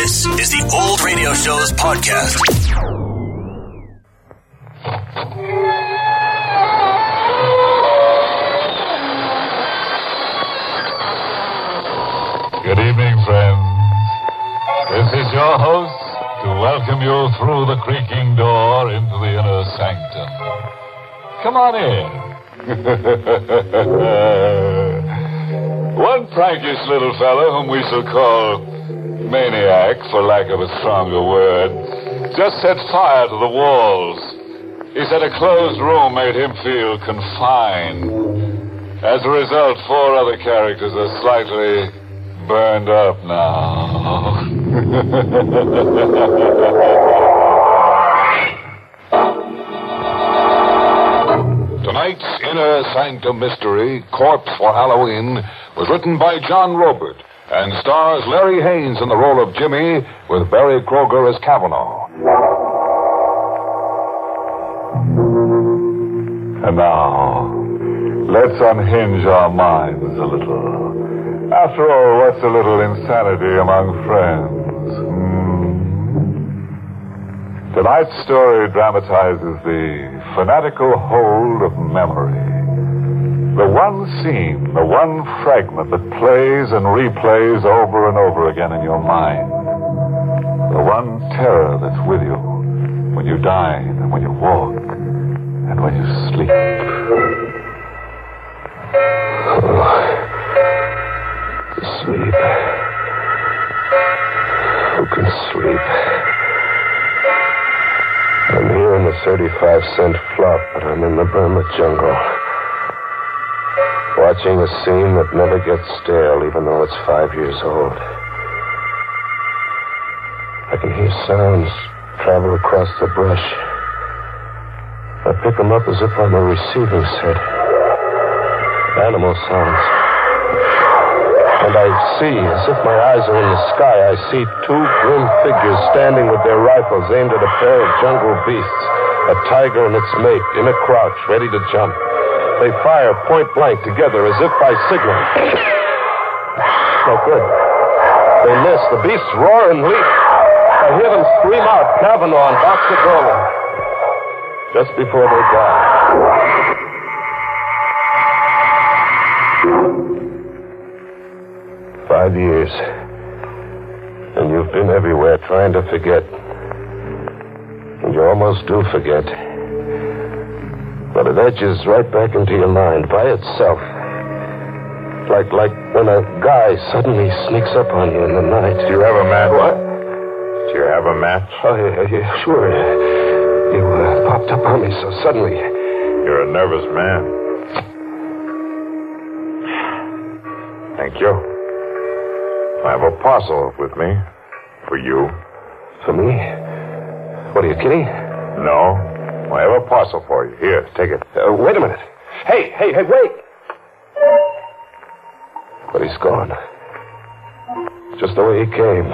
This is the Old Radio Show's podcast. Good evening, friends. This is your host to welcome you through the creaking door into the inner sanctum. Come on in. One prankish little fellow whom we shall call maniac, for lack of a stronger word, just set fire to the walls. He said a closed room made him feel confined. As a result, four other characters are slightly burned up now. Tonight's Inner Sanctum Mystery, Corpse for Halloween, was written by John Robert and stars Larry Haines in the role of Jimmy with Barry Kroger as Kavanaugh. And now, let's unhinge our minds a little. After all, what's a little insanity among friends? Tonight's story dramatizes the fanatical hold of memory. The one scene, the one fragment that plays and replays over and over again in your mind. The one terror that's with you when you dine and when you walk and when you sleep. To sleep. Who can sleep? I'm here in the 35-cent flop, but I'm in the Burma jungle. Watching a scene that never gets stale, even though it's 5 years old. I can hear sounds travel across the brush. I pick them up as if I'm a receiving set. Animal sounds. And I see, as if my eyes are in the sky, I see two grim figures standing with their rifles aimed at a pair of jungle beasts, a tiger and its mate, in a crouch, ready to jump. They fire point blank together as if by signal. No good. They miss. The beasts roar and leap. I hear them scream out, Kavanaugh and Baxigola, just before they die. Years. And you've been everywhere trying to forget. And you almost do forget. But it edges right back into your mind by itself. Like when a guy suddenly sneaks up on you in the night. Do you have a match? What? Do you have a match? Oh, yeah, sure. You popped up on me so suddenly. You're a nervous man. Thank you. I have a parcel with me. For you. For me? What are you, kidding? No. I have a parcel for you. Here, take it. Wait a minute. Hey, wait! But he's gone. Just the way he came.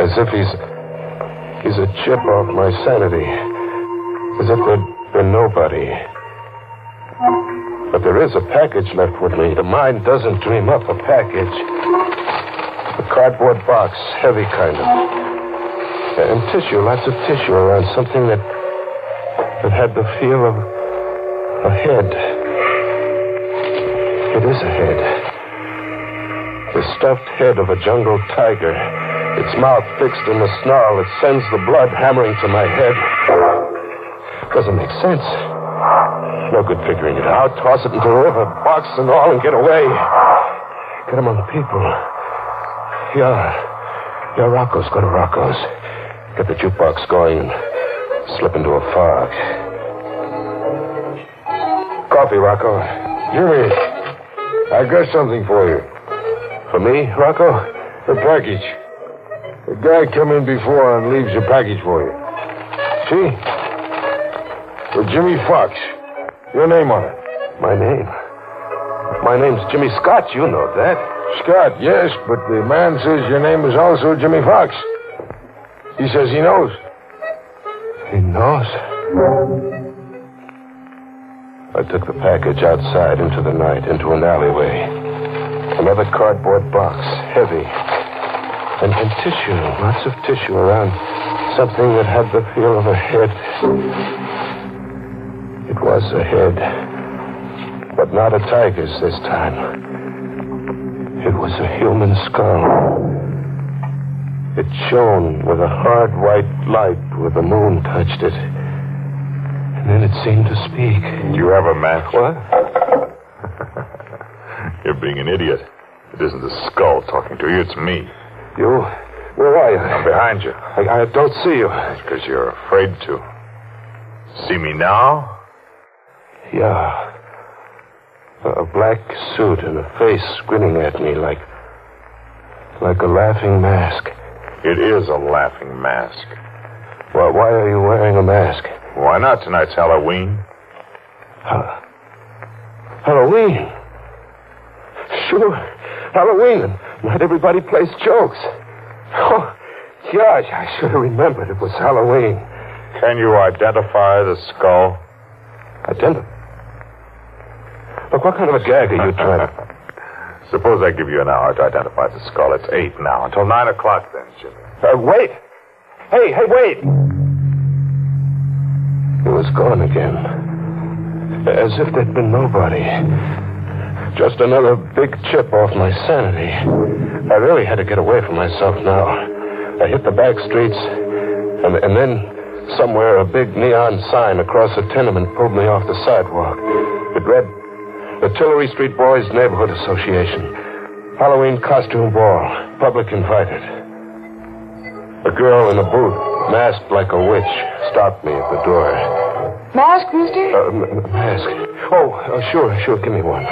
As if he's a chip off my sanity. As if there'd been nobody. But there is a package left with me. The mind doesn't dream up a package. A cardboard box, heavy kind of. And tissue, lots of tissue around something that had the feel of a head. It is a head. The stuffed head of a jungle tiger. Its mouth fixed in a snarl that sends the blood hammering to my head. Doesn't make sense. No good figuring it out. Toss it into the river, box and all, and get away. Get among the people. Yeah, Rocco's. Go to Rocco's. Get the jukebox going and slip into a fog. Coffee, Rocco. Jimmy, I got something for you. For me, Rocco? A package. The guy come in before and leaves a package for you. See? For Jimmy Fox. Your name on it. My name? My name's Jimmy Scott, you know that. Scott, yes, but the man says your name is also Jimmy Fox. He says he knows. He knows? I took the package outside into the night, into an alleyway. Another cardboard box, heavy. and tissue, lots of tissue around something that had the feel of a head. It was a head, but not a tiger's this time. It was a human skull. It shone with a hard white light where the moon touched it. And then it seemed to speak. Do you have a match? What? You're being an idiot. It isn't the skull talking to you, it's me. You? Where are you? I'm behind you. I don't see you. It's because you're afraid to. See me now? Yeah. A black suit and a face grinning at me like a laughing mask. It is a laughing mask. Well, why are you wearing a mask? Why not? Tonight's Halloween. Halloween? Sure, Halloween. Not everybody plays jokes. Oh, gosh, I should have remembered it was Halloween. Can you identify the skull? Identify? Look, what kind of a gag are you trying to... Suppose I give you an hour to identify the skull. It's 8 now. Until 9 o'clock then, Jimmy. Wait! Hey, wait! It was gone again. As if there'd been nobody. Just another big chip off my sanity. I really had to get away from myself now. I hit the back streets, and then somewhere a big neon sign across a tenement pulled me off the sidewalk. It read... The Tillery Street Boys' Neighborhood Association. Halloween costume ball. Public invited. A girl in a booth, masked like a witch, stopped me at the door. Mask, mister? Mask. Oh, sure. Give me one.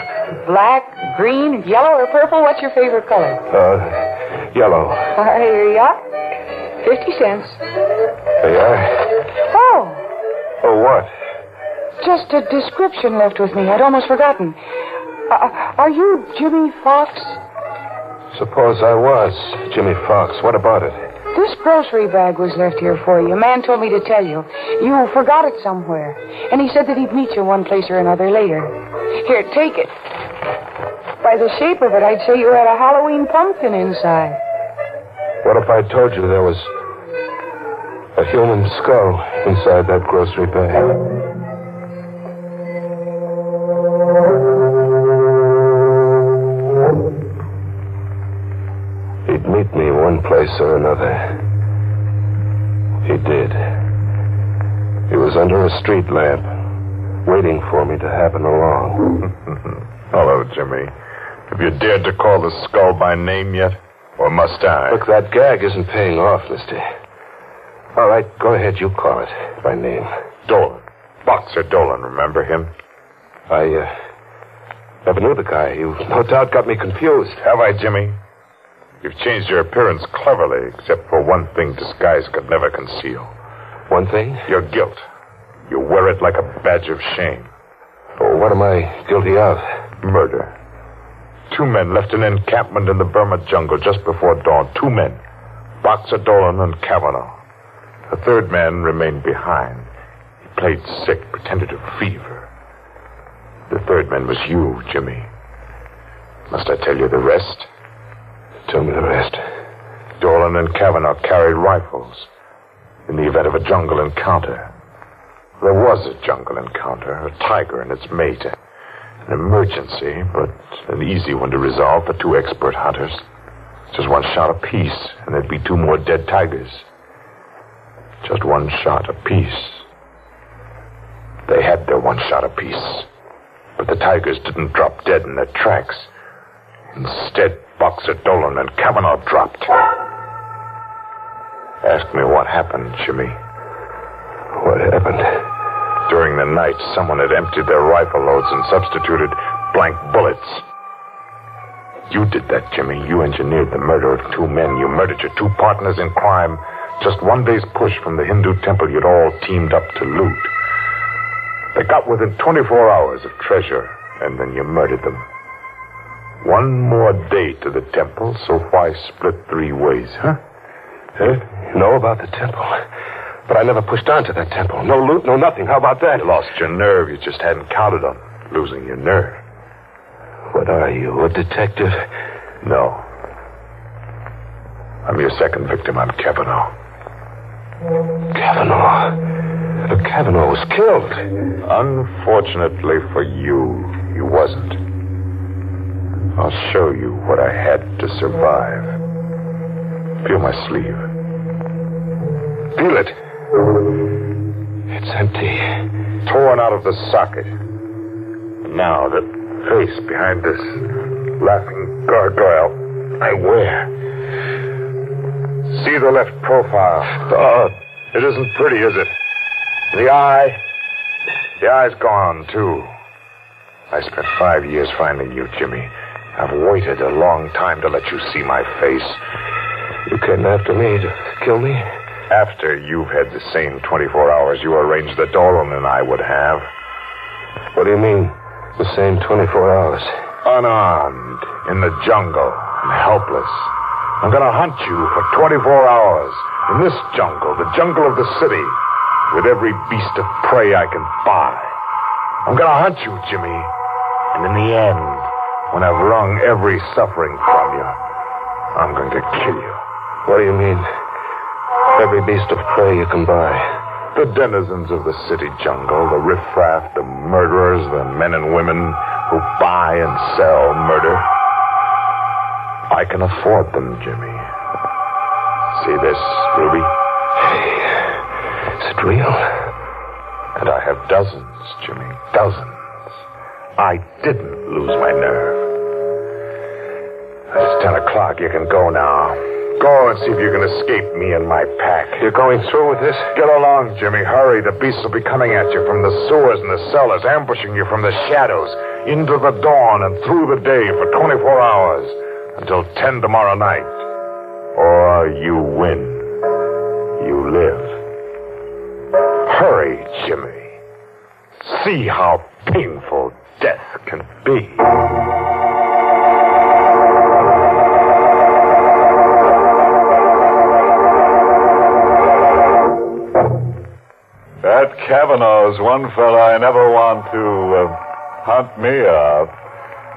Black, green, yellow, or purple? What's your favorite color? Yellow. All right, here you are. 50 cents. There you are. Oh. Oh, what? Just a description left with me. I'd almost forgotten. Are you Jimmy Fox? Suppose I was Jimmy Fox. What about it? This grocery bag was left here for you. A man told me to tell you. You forgot it somewhere. And he said that he'd meet you one place or another later. Here, take it. By the shape of it, I'd say you had a Halloween pumpkin inside. What if I told you there was a human skull inside that grocery bag? Me one place or another. He did. He was under a street lamp, waiting for me to happen along. Hello, Jimmy. Have you dared to call the skull by name yet? Or must I? Look, that gag isn't paying off, mister. All right, go ahead, you call it by name. Dolan. Boxer Dolan, remember him? I never knew the guy. You no doubt got me confused. Have I, Jimmy? You've changed your appearance cleverly, except for one thing disguise could never conceal. One thing? Your guilt. You wear it like a badge of shame. Oh, what am I guilty of? Murder. 2 men left an encampment in the Burma jungle just before dawn. 2 men. Boxer Dolan and Kavanaugh. The 3rd man remained behind. He played sick, pretended a fever. The 3rd man was you, Jimmy. Must I tell you the rest? Tell me the rest. Dolan and Kavanaugh carried rifles in the event of a jungle encounter. There was a jungle encounter, a tiger and its mate. An emergency, but an easy one to resolve for 2 expert hunters. Just 1 shot apiece, and there'd be 2 more dead tigers. Just 1 shot apiece. They had their 1 shot apiece, but the tigers didn't drop dead in their tracks. Instead, Boxer Dolan and Kavanaugh dropped. Ask me what happened, Jimmy. What happened? During the night, someone had emptied their rifle loads and substituted blank bullets. You did that, Jimmy. You engineered the murder of 2 men. You murdered your 2 partners in crime. Just 1 day's push from the Hindu temple you'd all teamed up to loot. They got within 24 hours of treasure, and then you murdered them. 1 more day to the temple, so why split 3 ways, huh? You know about the temple. But I never pushed on to that temple. No loot, no nothing. How about that? You lost your nerve. You just hadn't counted on losing your nerve. What are you, a detective? No. I'm your second victim. I'm Kavanaugh. Kavanaugh? Kavanaugh was killed. Unfortunately for you, he wasn't. I'll show you what I had to survive. Feel my sleeve. Feel it. It's empty. Torn out of the socket. Now the face behind this laughing gargoyle I wear. See the left profile. Oh, it isn't pretty, is it? The eye. The eye's gone, too. I spent 5 years finding you, Jimmy. I've waited a long time to let you see my face. You came after me to kill me? After you've had the same 24 hours you arranged that Dolan and I would have. What do you mean, the same 24 hours? Unarmed, in the jungle, and helpless. I'm going to hunt you for 24 hours in this jungle, the jungle of the city, with every beast of prey I can buy. I'm going to hunt you, Jimmy. And in the end, when I've wrung every suffering from you, I'm going to kill you. What do you mean? Every beast of prey you can buy. The denizens of the city jungle, the riffraff, the murderers, the men and women who buy and sell murder. I can afford them, Jimmy. See this, Ruby? Hey, is it real? And I have dozens, Jimmy, dozens. I didn't lose my nerve. It's 10 o'clock. You can go now. Go and see if you can escape me and my pack. You're going through with this? Get along, Jimmy. Hurry. The beasts will be coming at you from the sewers and the cellars, ambushing you from the shadows, into the dawn and through the day for 24 hours. Until 10 tomorrow night. Or you win. You live. Hurry, Jimmy. See how painful death can be. That Kavanaugh's one fella I never want to hunt me up.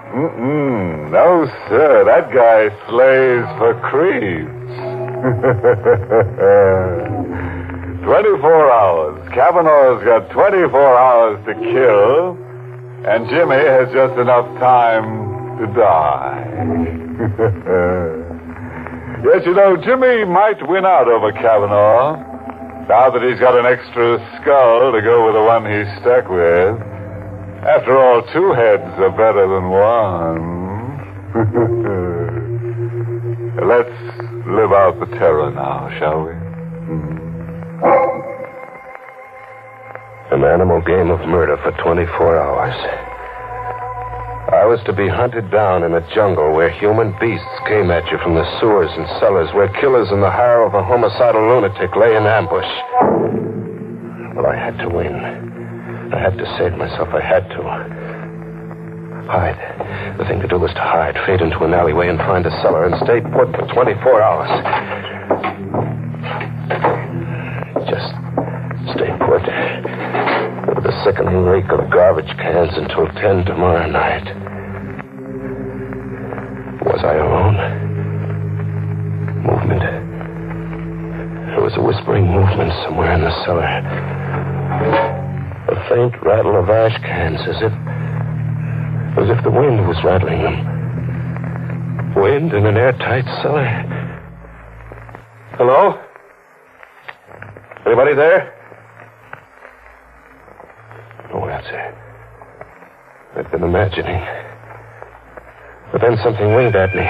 Mm-mm. No, sir. That guy slays for creeps. 24 hours. Kavanaugh's got 24 hours to kill, and Jimmy has just enough time to die. Yes, you know, Jimmy might win out over Kavanaugh now that he's got an extra skull to go with the one he's stuck with. After all, two heads are better than one. Let's live out the terror now, shall we? An animal game of murder for 24 hours. I was to be hunted down in a jungle where human beasts came at you from the sewers and cellars, where killers in the hire of a homicidal lunatic lay in ambush. Well, I had to win. I had to save myself. I had to. Hide. The thing to do was to hide, fade into an alleyway and find a cellar and stay put for 24 hours. Just stay put with the sickening reek of garbage cans until 10 tomorrow night. Was I alone? Movement. There was a whispering movement somewhere in the cellar. A faint rattle of ash cans, as if the wind was rattling them. Wind in an airtight cellar. Hello? Anybody there? No answer. I'd been imagining. But then something winged at me,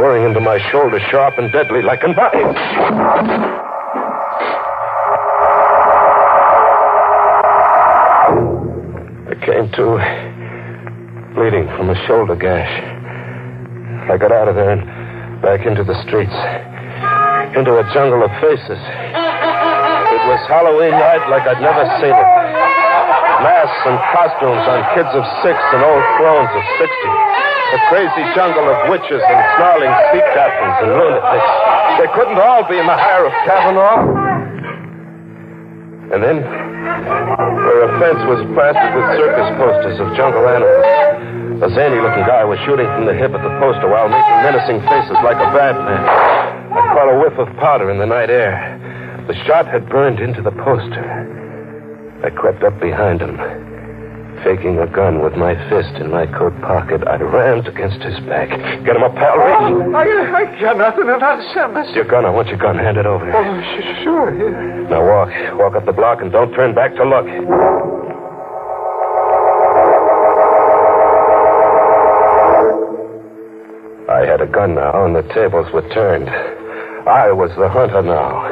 roaring into my shoulder, sharp and deadly, like a knife. Came to, bleeding from a shoulder gash. I got out of there and back into the streets, into a jungle of faces. It was Halloween night like I'd never seen it. Masks and costumes on kids of 6 and old crones of 60. A crazy jungle of witches and snarling sea captains and lunatics. They couldn't all be in the hire of Kavanaugh. And then where a fence was plastered with circus posters of jungle animals. A zany-looking guy was shooting from the hip at the poster while making menacing faces like a bad man. I caught a whiff puff of powder in the night air. The shot had burned into the poster. I crept up behind him. Faking a gun with my fist in my coat pocket, I rammed against his back. Get him up, pal, Ricky. I got nothing in that sentence. Your gun, I want your gun. Hand it over. Oh, sure, here. Yeah. Now walk. Walk up the block and don't turn back to look. I had a gun now, and the tables were turned. I was the hunter now.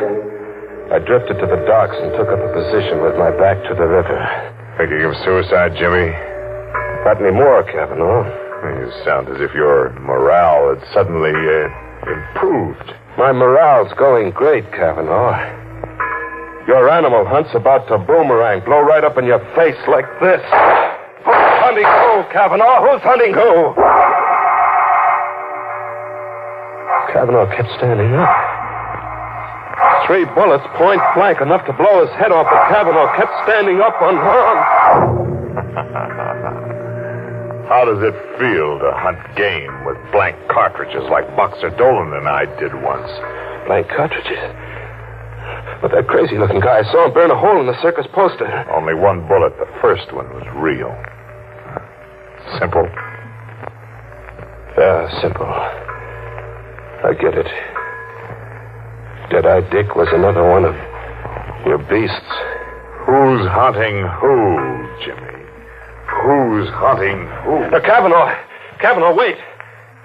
I drifted to the docks and took up a position with my back to the river. Thinking of suicide, Jimmy? Not anymore, Kavanaugh. You sound as if your morale had suddenly improved. My morale's going great, Kavanaugh. Your animal hunt's about to boomerang, blow right up in your face like this. Who's hunting who, Kavanaugh? Who's hunting who? Kavanaugh kept standing up. 3 bullets point blank, enough to blow his head off, but Kavanaugh kept standing up unharmed. How does it feel to hunt game with blank cartridges like Boxer Dolan and I did once? Blank cartridges? But that crazy-looking guy, I saw him burn a hole in the circus poster. Only one bullet. The first one was real. Simple? Yeah, simple. I get it. Dead-Eye Dick was another one of your beasts. Who's hunting who, Jimmy? Who's hunting who? Now, Kavanaugh, wait.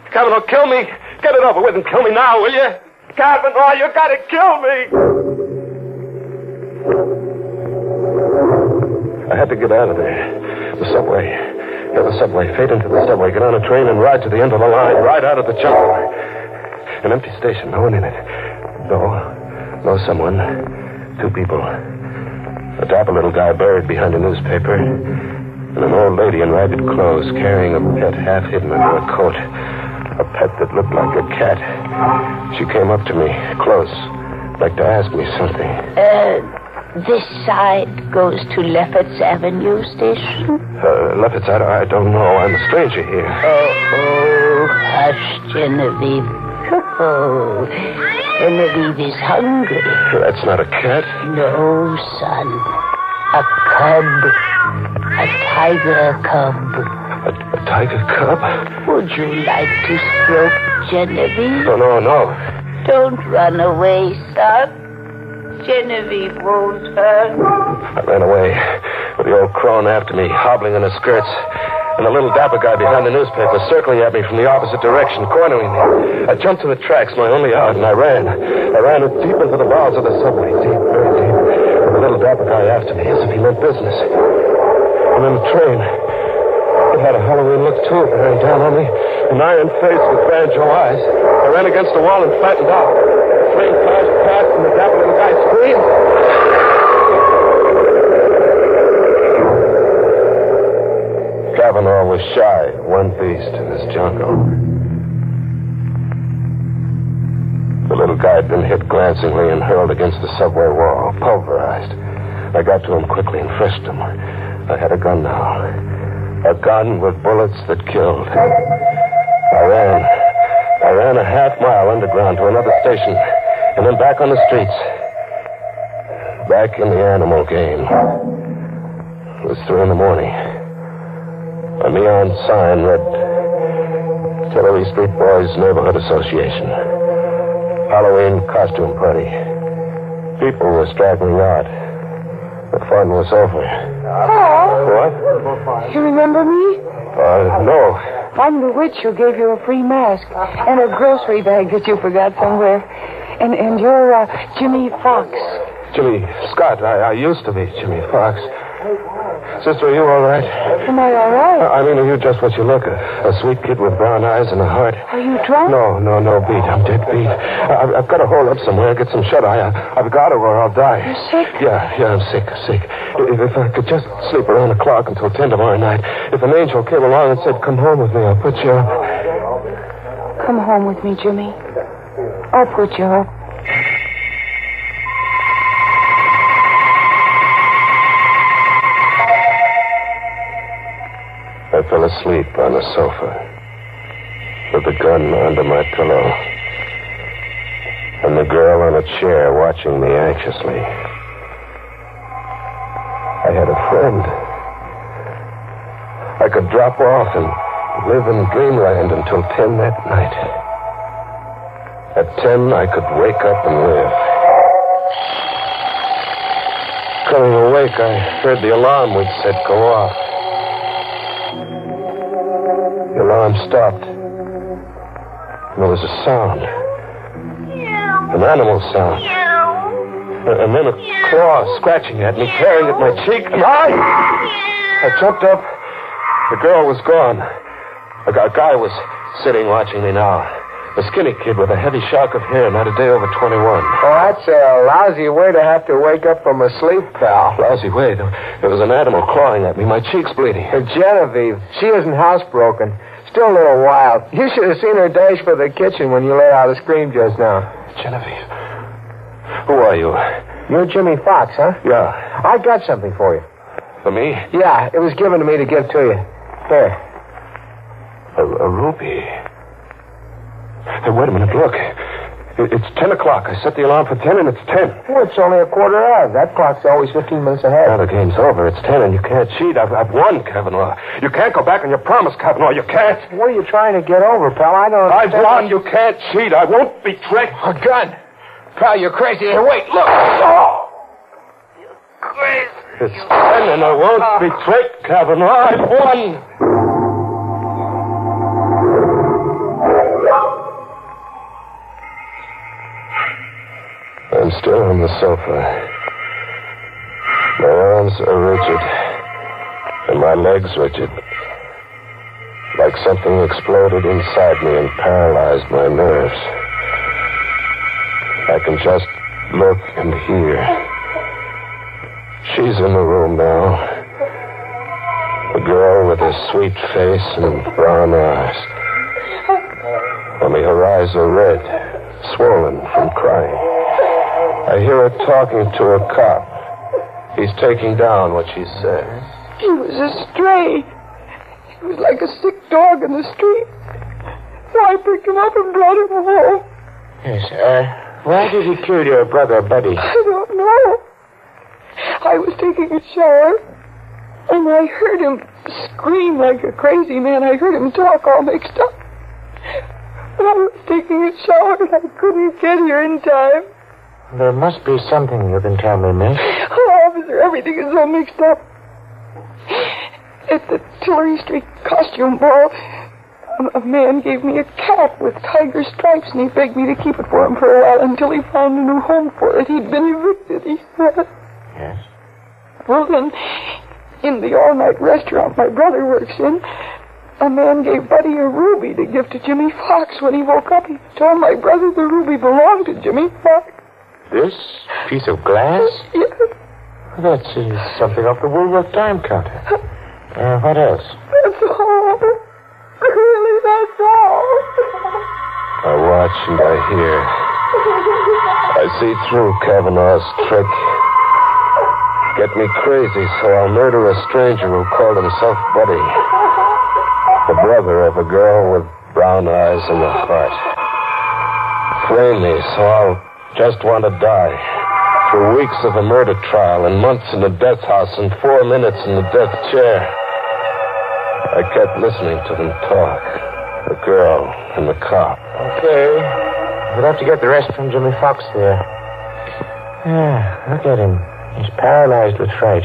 Kavanaugh, kill me. Get it over with and kill me now, will you? Kavanaugh, you gotta kill me. I had to get out of there. The subway. Get the subway. Fade into the subway. Get on a train and ride to the end of the line. Ride out of the jungle. An empty station. No one in it. No, someone. 2 people. A dapper little guy buried behind a newspaper, and an old lady in ragged clothes carrying a pet half hidden under a coat. A pet that looked like a cat. She came up to me, close, like to ask me something. This side goes to Lefferts Avenue station? Lefferts, I don't know. I'm a stranger here. Oh, hush, Genevieve. Oh, Genevieve is hungry. That's not a cat. No, son. A cub. A tiger cub. A tiger cub? Would you like to stroke Genevieve? No. Don't run away, son. Genevieve won't hurt. I ran away with the old crone after me, hobbling in her skirts. And the little dapper guy behind the newspaper circling at me from the opposite direction, cornering me. I jumped to the tracks, my only out, and I ran. I ran deep into the bowels of the subway, deep, very deep. And the little dapper guy after me, as if he meant business. And then the train. It had a Halloween look to it. It ran down on me, an iron face with banjo eyes. I ran against the wall and flattened out. The train flashed past, and the dapper little guy screamed. Kavanaugh was shy of one beast in this jungle. The little guy had been hit glancingly and hurled against the subway wall, pulverized. I got to him quickly and frished him. I had a gun now. A gun with bullets that killed. I ran a half mile underground to another station and then back on the streets. Back in the animal game. It was 3 in the morning. A neon sign read, Tillery Street Boys' Neighborhood Association. Halloween costume party. People were straggling out. The fun was over. What? You remember me? No. I'm the witch who gave you a free mask and a grocery bag that you forgot somewhere. And you're Jimmy Fox. Jimmy Scott. I used to be Jimmy Fox. Sister, are you all right? Am I all right? I mean, are you just what you look? A sweet kid with brown eyes and a heart. Are you drunk? No, beat. I'm dead beat. I've got to hole up somewhere, get some shut-eye. I've got to or I'll die. You're sick? Yeah, I'm sick. If I could just sleep around the clock until 10 tomorrow night, if an angel came along and said, come home with me, I'll put you up. Come home with me, Jimmy. I'll put you up. I fell asleep on a sofa with the gun under my pillow and the the girl on a chair watching me anxiously. I had a friend. I could drop off and live in dreamland until 10 that night. At 10, I could wake up and live. Coming awake, I heard the alarm we'd set go off. The alarm stopped. And there was a sound. An animal sound. And then a claw scratching at me, tearing at my cheek. And I jumped up. The girl was gone. A guy was sitting watching me now. A skinny kid with a heavy shock of hair, not a day over 21. Oh, that's a lousy way to have to wake up from a sleep, pal. Lousy way? There was an animal clawing at me, my cheeks bleeding. Genevieve, she isn't housebroken. Still a little wild. You should have seen her dash for the kitchen when you let out a scream just now. Genevieve, who are you? You're Jimmy Fox, huh? Yeah. I got something for you. For me? Yeah, it was given to me to give to you. There. A ruby. Hey, wait a minute, look. It's 10 o'clock. I set the alarm for 10 and it's 10. Well, it's only a quarter hour. That clock's always 15 minutes ahead. Now the game's over. It's 10 and you can't cheat. I've won, Kavanaugh. You can't go back on your promise, Kavanaugh. You can't. What are you trying to get over, pal? I don't understand. I've won. You can't cheat. I won't be tricked. Oh, God. Pal, you're crazy. Hey, wait, look. Oh! You're crazy. It's 10 and I won't be tricked, Kavanaugh. I've won. I'm still on the sofa. My arms are rigid, and my legs rigid, like something exploded inside me and paralyzed my nerves. I can just look and hear. She's in the room now. A girl with a sweet face and brown eyes. Only her eyes are red, swollen from crying. I hear her talking to a cop. He's taking down what she says. He was a stray. He was like a sick dog in the street. So I picked him up and brought him home. Yes, why did he kill your brother, Buddy? I don't know. I was taking a shower, and I heard him scream like a crazy man. I heard him talk all mixed up. But I was taking a shower, and I couldn't get here in time. There must be something you can tell me, miss. Oh, officer, everything is so mixed up. At the Tillery Street costume ball, a man gave me a cat with tiger stripes, and he begged me to keep it for him for a while until he found a new home for it. He'd been evicted, he said. Yes? Well, then, in the all-night restaurant my brother works in, a man gave Buddy a ruby to give to Jimmy Fox. When he woke up, he told my brother the ruby belonged to Jimmy Fox. This piece of glass? Yes. That's something off the Woolworth dime counter. What else? That's all. Really, that's all. I watch and I hear. I see through Kavanaugh's trick. Get me crazy, so I'll murder a stranger who called himself Buddy. The brother of a girl with brown eyes and a heart. Flame me, so I'll just want to die. Through weeks of a murder trial and months in the death house and 4 minutes in the death chair. I kept listening to them talk. The girl and the cop. Okay. We'll have to get the rest from Jimmy Fox there. Yeah, look at him. He's paralyzed with fright.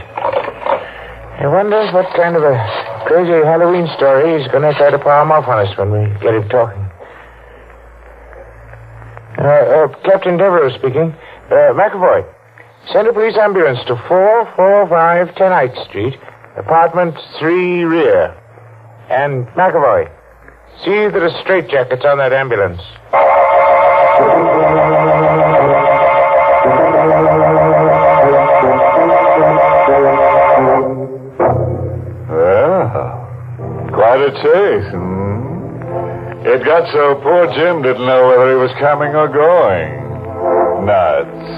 I wonder what kind of a crazy Halloween story he's going to try to palm off on us when we get him talking. Captain Devere speaking. McAvoy, send a police ambulance to 445 10th Street, apartment 3 rear. And McAvoy, see that a straitjacket's on that ambulance. Well, quite a chase, It got so poor Jim didn't know whether he was coming or going. Nuts.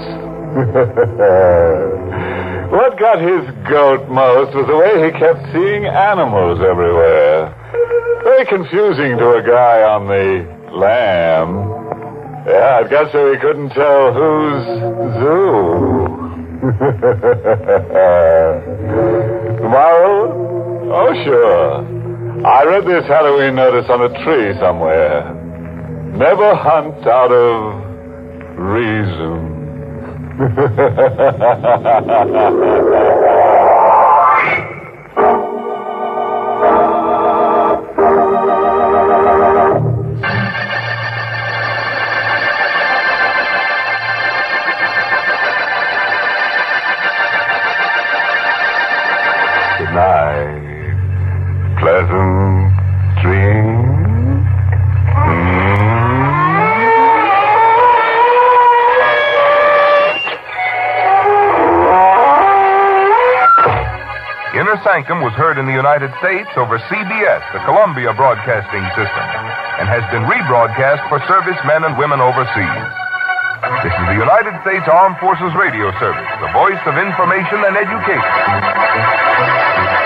What got his goat most was the way he kept seeing animals everywhere. Very confusing to a guy on the lamb. Yeah, it got so he couldn't tell whose zoo. Tomorrow? Oh, sure. I read this Halloween notice on a tree somewhere. Never hunt out of reason. Sanctum was heard in the United States over CBS, the Columbia Broadcasting System, and has been rebroadcast for servicemen and women overseas. This is the United States Armed Forces Radio Service, the voice of information and education.